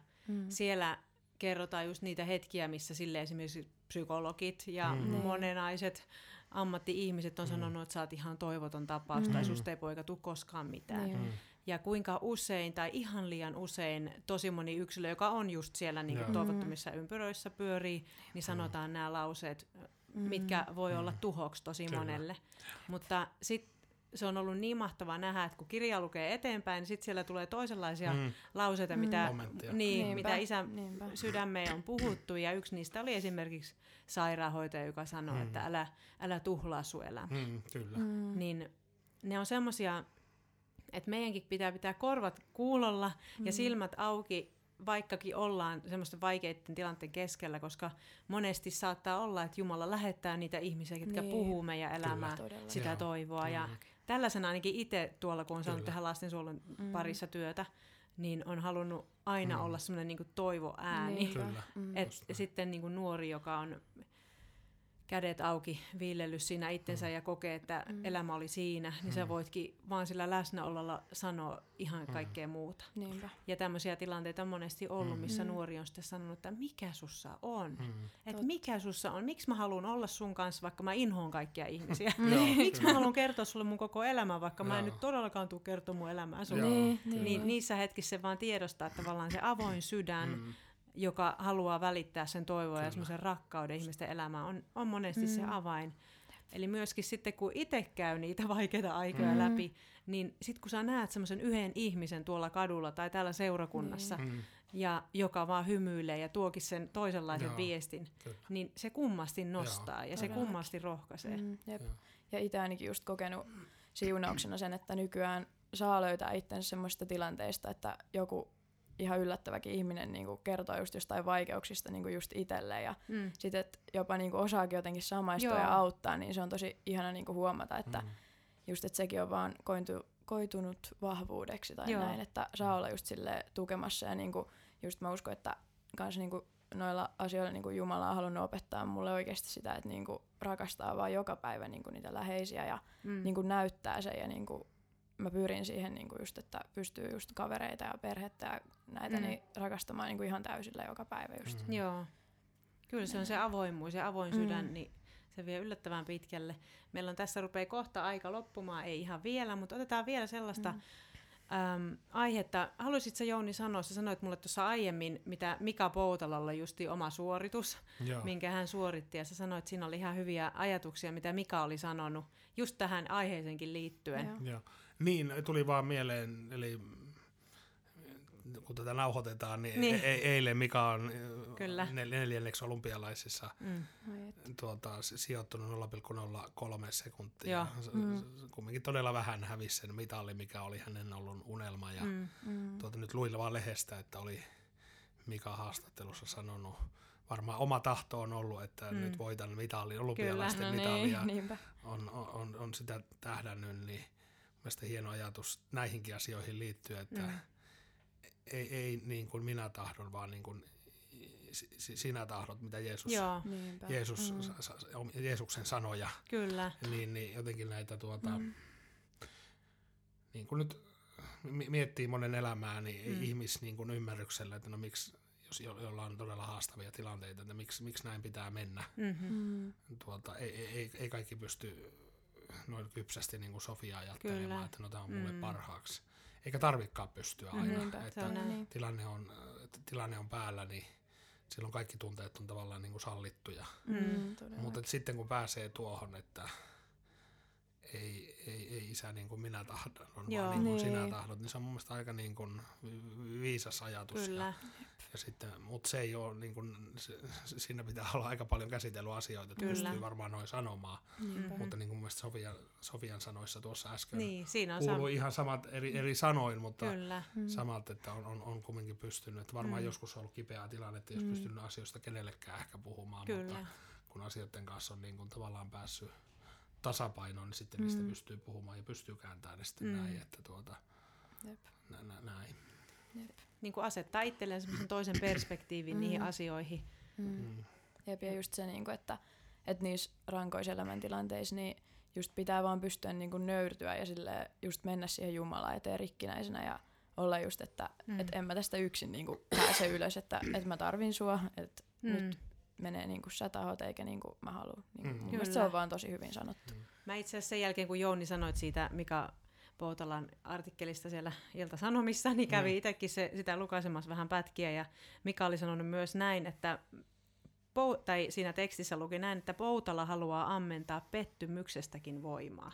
siellä kerrotaan just niitä hetkiä, missä sille esimerkiksi psykologit ja monenaiset ammatti-ihmiset on sanonut, että sä oot ihan toivoton tapaus tai susta ei poika tule koskaan mitään. Ja kuinka usein tai ihan liian usein tosi moni yksilö, joka on just siellä niin kuin toivottomissa ympyröissä pyörii, niin sanotaan nämä lauseet, mitkä voi olla tuhoksi tosi monelle. Mutta sitten se on ollut niin mahtavaa nähdä, että kun kirja lukee eteenpäin, niin sitten siellä tulee toisenlaisia lauseita, mitä isän sydämeen on puhuttu. Ja yksi niistä oli esimerkiksi sairaanhoitaja, joka sanoi, että älä tuhlaa sun elämää. Niin ne on semmoisia, että meidänkin pitää pitää korvat kuulolla ja silmät auki, vaikkakin ollaan semmoisten vaikeiden tilanteen keskellä, koska monesti saattaa olla, että Jumala lähettää niitä ihmisiä, jotka puhuu meidän elämää, sitä toivoa. Ja tällaisena ainakin itse tuolla, kun on saanut tehdä lastensuojelun parissa työtä, niin on halunnut aina olla semmoinen niin kuin toivoääni. Että sitten niin kuin nuori, joka on kädet auki viilellyt siinä itsensä ja kokee, että elämä oli siinä, niin sä voitkin vaan sillä läsnäololla sanoa ihan kaikkea muuta. Niinpä. Ja tämmöisiä tilanteita on monesti ollut, missä nuori on sitten sanonut, että mikä sussa on? Että mikä sussa on? Miksi mä haluan olla sun kanssa, vaikka mä inhoon kaikkia ihmisiä? Miksi mä haluan kertoa sulle mun koko elämän, vaikka mä en nyt todellakaan tule kertoa mun elämää sulle? Niin, niissä hetkissä se vaan tiedostaa tavallaan se avoin sydän, joka haluaa välittää sen toivoa ja semmoisen rakkauden ihmisten elämään, on monesti se avain. Eli myöskin sitten, kun itse käy niitä vaikeita aikoja läpi, niin sitten kun sä näet semmoisen yhden ihmisen tuolla kadulla tai täällä seurakunnassa, ja joka vaan hymyilee ja tuokin sen toisenlaisen viestin, niin se kummasti nostaa ja se kummasti rohkaisee. Ja itse ainakin just kokenut siunauksena sen, että nykyään saa löytää itsensä semmoista tilanteista, että joku ihan yllättäväkin ihminen niinku kertoo just jostain vaikeuksista niinku just itselle ja sitten jopa niinku osaakin jotenkin samaistua ja auttaa, niin se on tosi ihana niinku huomata, että just että sekin on vaan koitunut vahvuudeksi tai näin, että saa olla just sille tukemassa ja niinku just mä uskon, että kans niinku noilla asioilla niinku Jumala on halunnut opettaa mulle oikeasti sitä, että niinku rakastaa vaan joka päivä niinku niitä läheisiä ja niinku näyttää sen ja niinku mä pyrin siihen, niinku just, että pystyy just kavereita ja perhettä ja näitä niin rakastamaan niinku ihan täysillä joka päivä just. Joo. Kyllä se on se avoimuus ja avoin sydän, niin se vie yllättävän pitkälle. Meillä on tässä rupeaa kohta aika loppumaan, ei ihan vielä, mutta otetaan vielä sellaista aihetta. Haluaisit sä, Jouni, sanoa, sä sanoit mulle tuossa aiemmin, mitä Mika Poutalalla justi oma suoritus, minkä hän suoritti, ja sä sanoit, että siinä oli ihan hyviä ajatuksia, mitä Mika oli sanonut just tähän aiheeseenkin liittyen. Joo. Niin, tuli vaan mieleen, eli kun tätä nauhoitetaan, niin. Eilen Mika on neljänneksi olympialaisissa sijoittunut 0,03 sekuntia. Kumminkin todella vähän hävisi sen mitalli, mikä oli hänen ollut unelma. Ja nyt luin vaan lehdestä, että oli Mika haastattelussa sanonut, varmaan oma tahto on ollut, että nyt voitan mitallin, olympialaisten mitalia. Niin, on sitä tähdännyt, niin mielestäni hieno ajatus näihinkin asioihin liittyen, että ei niin kuin minä tahdon, vaan niin kuin sinä tahdot, mitä Jeesuksen sanoja. Kyllä. Niin jotenkin näitä niin kuin nyt miettii monen elämää, niin ihmis niin kuin ymmärryksellä, että no miksi, jos jollain on todella haastavia tilanteita, että miksi näin pitää mennä. Ei kaikki pysty noin kypsästi niin kuin Sofia ajattelemaan, että no tämä on mulle parhaaksi. Eikä tarvikaan pystyä aina, että tilanne on päällä, niin silloin kaikki tunteet on tavallaan niin kuin sallittuja. Mutta sitten kun pääsee tuohon, että ei isä niin kuin minä tahdon, vaan niin kuin sinä tahdot, niin se on mun mielestä aika niin kuin viisas ajatus. Ja sitten, mutta se ei ole, niin kuin, siinä pitää olla aika paljon käsitellyt asioita, että pystyy varmaan noin sanomaan. Mutta niin kuin mun mielestä Sofian sanoissa tuossa äsken kuului ihan samat eri sanoin, mutta samat, että on kuitenkin pystynyt. Että varmaan joskus on ollut kipeää tilannetta, jos pystynyt asioista kenellekään ehkä puhumaan, mutta kun asioiden kanssa on niin kuin tavallaan päässyt tasapainoon, niin sitten niistä pystyy puhumaan ja pystyy kääntämään ne sitten näin, että näin. Jep. Niin kuin asettaa itselleen semmoisen toisen perspektiivin niihin asioihin. Jep, ja just se, että niissä rankoissa elämäntilanteissa niin just pitää vaan pystyä niin kuin nöyrtyä ja silleen just mennä siihen Jumalaan eteen rikkinäisenä ja olla just, että et en mä tästä yksin niin kuin pääse ylös, että mä tarvin sua, että nyt menee niin kuin sä tahot, eikä niin kuin mä haluun. Niin kuin se on vaan tosi hyvin sanottu. Mä itse asiassa sen jälkeen, kun Jouni sanoit siitä Mika Poutalan artikkelista siellä Ilta-Sanomissa, niin kävi itsekin sitä lukaisemassa vähän pätkiä, ja Mika oli sanonut myös näin, että tai siinä tekstissä luki näin, että Poutala haluaa ammentaa pettymyksestäkin voimaa.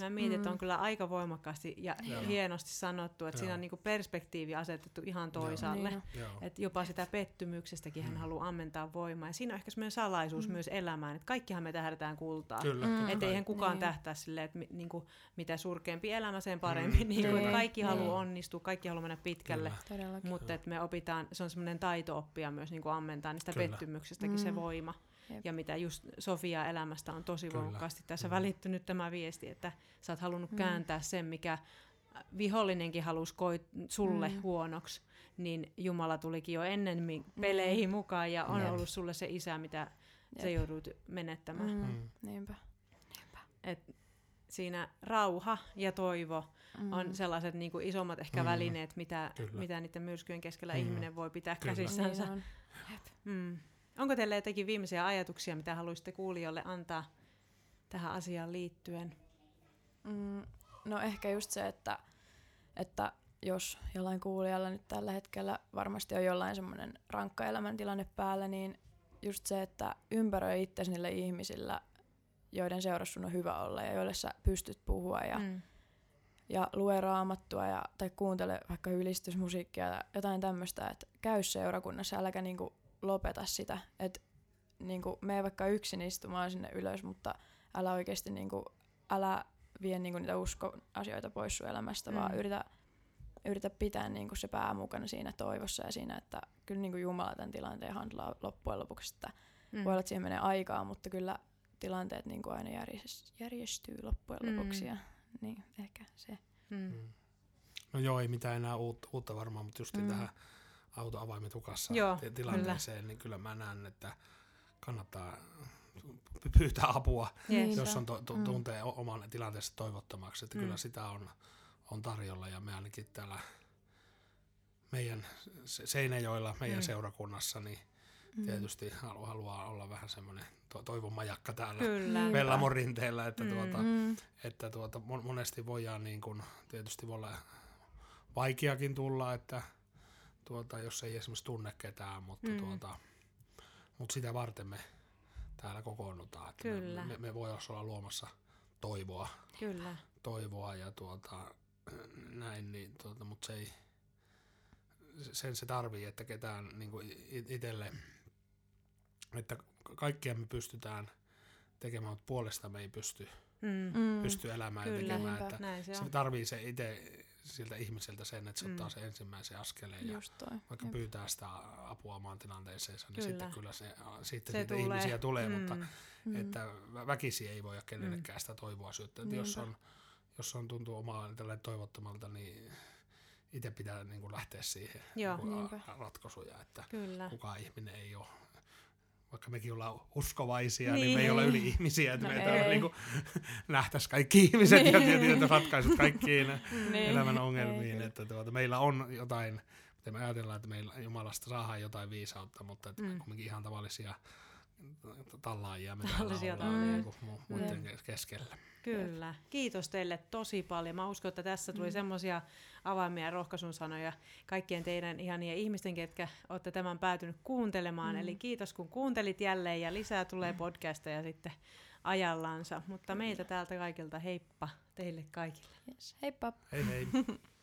Mä mietin, että on kyllä aika voimakkaasti ja hienosti sanottu, että siinä on niinku perspektiivi asetettu ihan toisaalle. Että jopa sitä pettymyksestäkin hän haluaa ammentaa voimaa. Ja siinä on ehkä semmoinen salaisuus myös elämään, että kaikkihan me tähdätään kultaa. Että eihän kukaan tähtää silleen, että niinku, mitä surkeampi elämä, sen parempi. Niinku, että kaikki haluaa onnistua, kaikki haluaa mennä pitkälle. Mutta että me opitaan, se on semmoinen taito-oppia myös niinku ammentaa niistä pettymyksistä. Se voima. Ja mitä just Sofia elämästä on tosi voimakkaasti tässä välittynyt tämä viesti, että sä oot halunnut kääntää sen, mikä vihollinenkin halusi sulle huonoksi, niin Jumala tulikin jo ennen peleihin mukaan ja on ollut sulle se isä, mitä se joudut menettämään. Niinpä. Et siinä rauha ja toivo on sellaiset niinku isommat ehkä välineet, mitä niiden myrskyjen keskellä ihminen voi pitää käsissänsä. Onko teillä jotakin viimeisiä ajatuksia, mitä haluaisitte kuulijoille antaa tähän asiaan liittyen? No ehkä just se, että jos jollain kuulijalla nyt tällä hetkellä varmasti on jollain semmoinen rankka elämäntilanne päällä, niin just se, että ympäröi itsesi niillä ihmisillä, joiden seurassa sun on hyvä olla ja joille sä pystyt puhua ja lue raamattua tai kuuntele vaikka ylistysmusiikkia ja jotain tämmöistä, että käy seurakunnassa, äläkä niinku lopeta sitä, että niinku mene vaikka yksin istumaan sinne ylös, mutta älä oikeasti niinku, älä vie niinku niitä uskon asioita pois sun elämästä, vaan yritä pitää niinku se pää mukana siinä toivossa ja siinä, että kyllä niinku Jumala tämän tilanteen handlaa loppujen lopuksi, että voi olla, että siihen menee aikaa, mutta kyllä tilanteet niinku aina järjestyy loppujen lopuksi ja niin ehkä se. No joo, ei mitään enää uutta varmaan, mutta just tähän autoavaimet hukassa tilanteeseen, niin kyllä mä näen, että kannattaa pyytää apua, jos on tuntee oman tilanteensa toivottomaksi, että kyllä sitä on tarjolla, ja me ainakin täällä meidän Seinäjoilla, meidän seurakunnassa, niin tietysti haluaa olla vähän semmoinen toivon majakka täällä Vellamorinnteellä, että että monesti voidaan niin kuin, tietysti voi olla vaikeakin tulla, että jos ei esimerkiksi tunne ketään, mutta mutta sitä varten me täällä kokoonnutaan, että me voidaan olla luomassa toivoa. Kyllä. Toivoa ja näin, niin mutta se ei sen se tarvii, että ketään niinku itselle, että kaikkia me pystytään tekemään, mutta puolesta me ei pysty elämään ja tekemään, että se tarvii se itse siltä ihmiseltä sen, että se ottaa sen ensimmäisen askeleen ja vaikka pyytää sitä apua omaan tilanteeseensa, niin sitten kyllä se ihmisiä tulee, mutta että väkisin ei voi kenellekään sitä toivoa syöttää. Jos on tuntuu omaa toivottomalta, niin itse pitää niin kuin lähteä siihen ratkaisuja, että kukaan ihminen ei ole, vaikka mekin ollaan uskovaisia, niin me ei ole yli-ihmisiä, että meitä niinku nähtäisi kaikki ihmiset ja ratkaisut kaikkiin elämän ongelmiin. Että meillä on jotain, miten me ajatellaan, että meillä Jumalasta saadaan jotain viisautta, mutta että me kuitenkin ihan tavallisia tallaajia me ollaan niinku muiden keskellä. Kyllä. Kiitos teille tosi paljon. Mä uskon, että tässä tuli semmoisia avaimia ja rohkaisun sanoja kaikkien teidän ihania ihmisten, ketkä olette tämän päätynyt kuuntelemaan. Eli kiitos, kun kuuntelit jälleen, ja lisää tulee podcasteja sitten ajallansa. Mutta meiltä täältä kaikilta heippa teille kaikille. Yes. Heippa! Hei hei!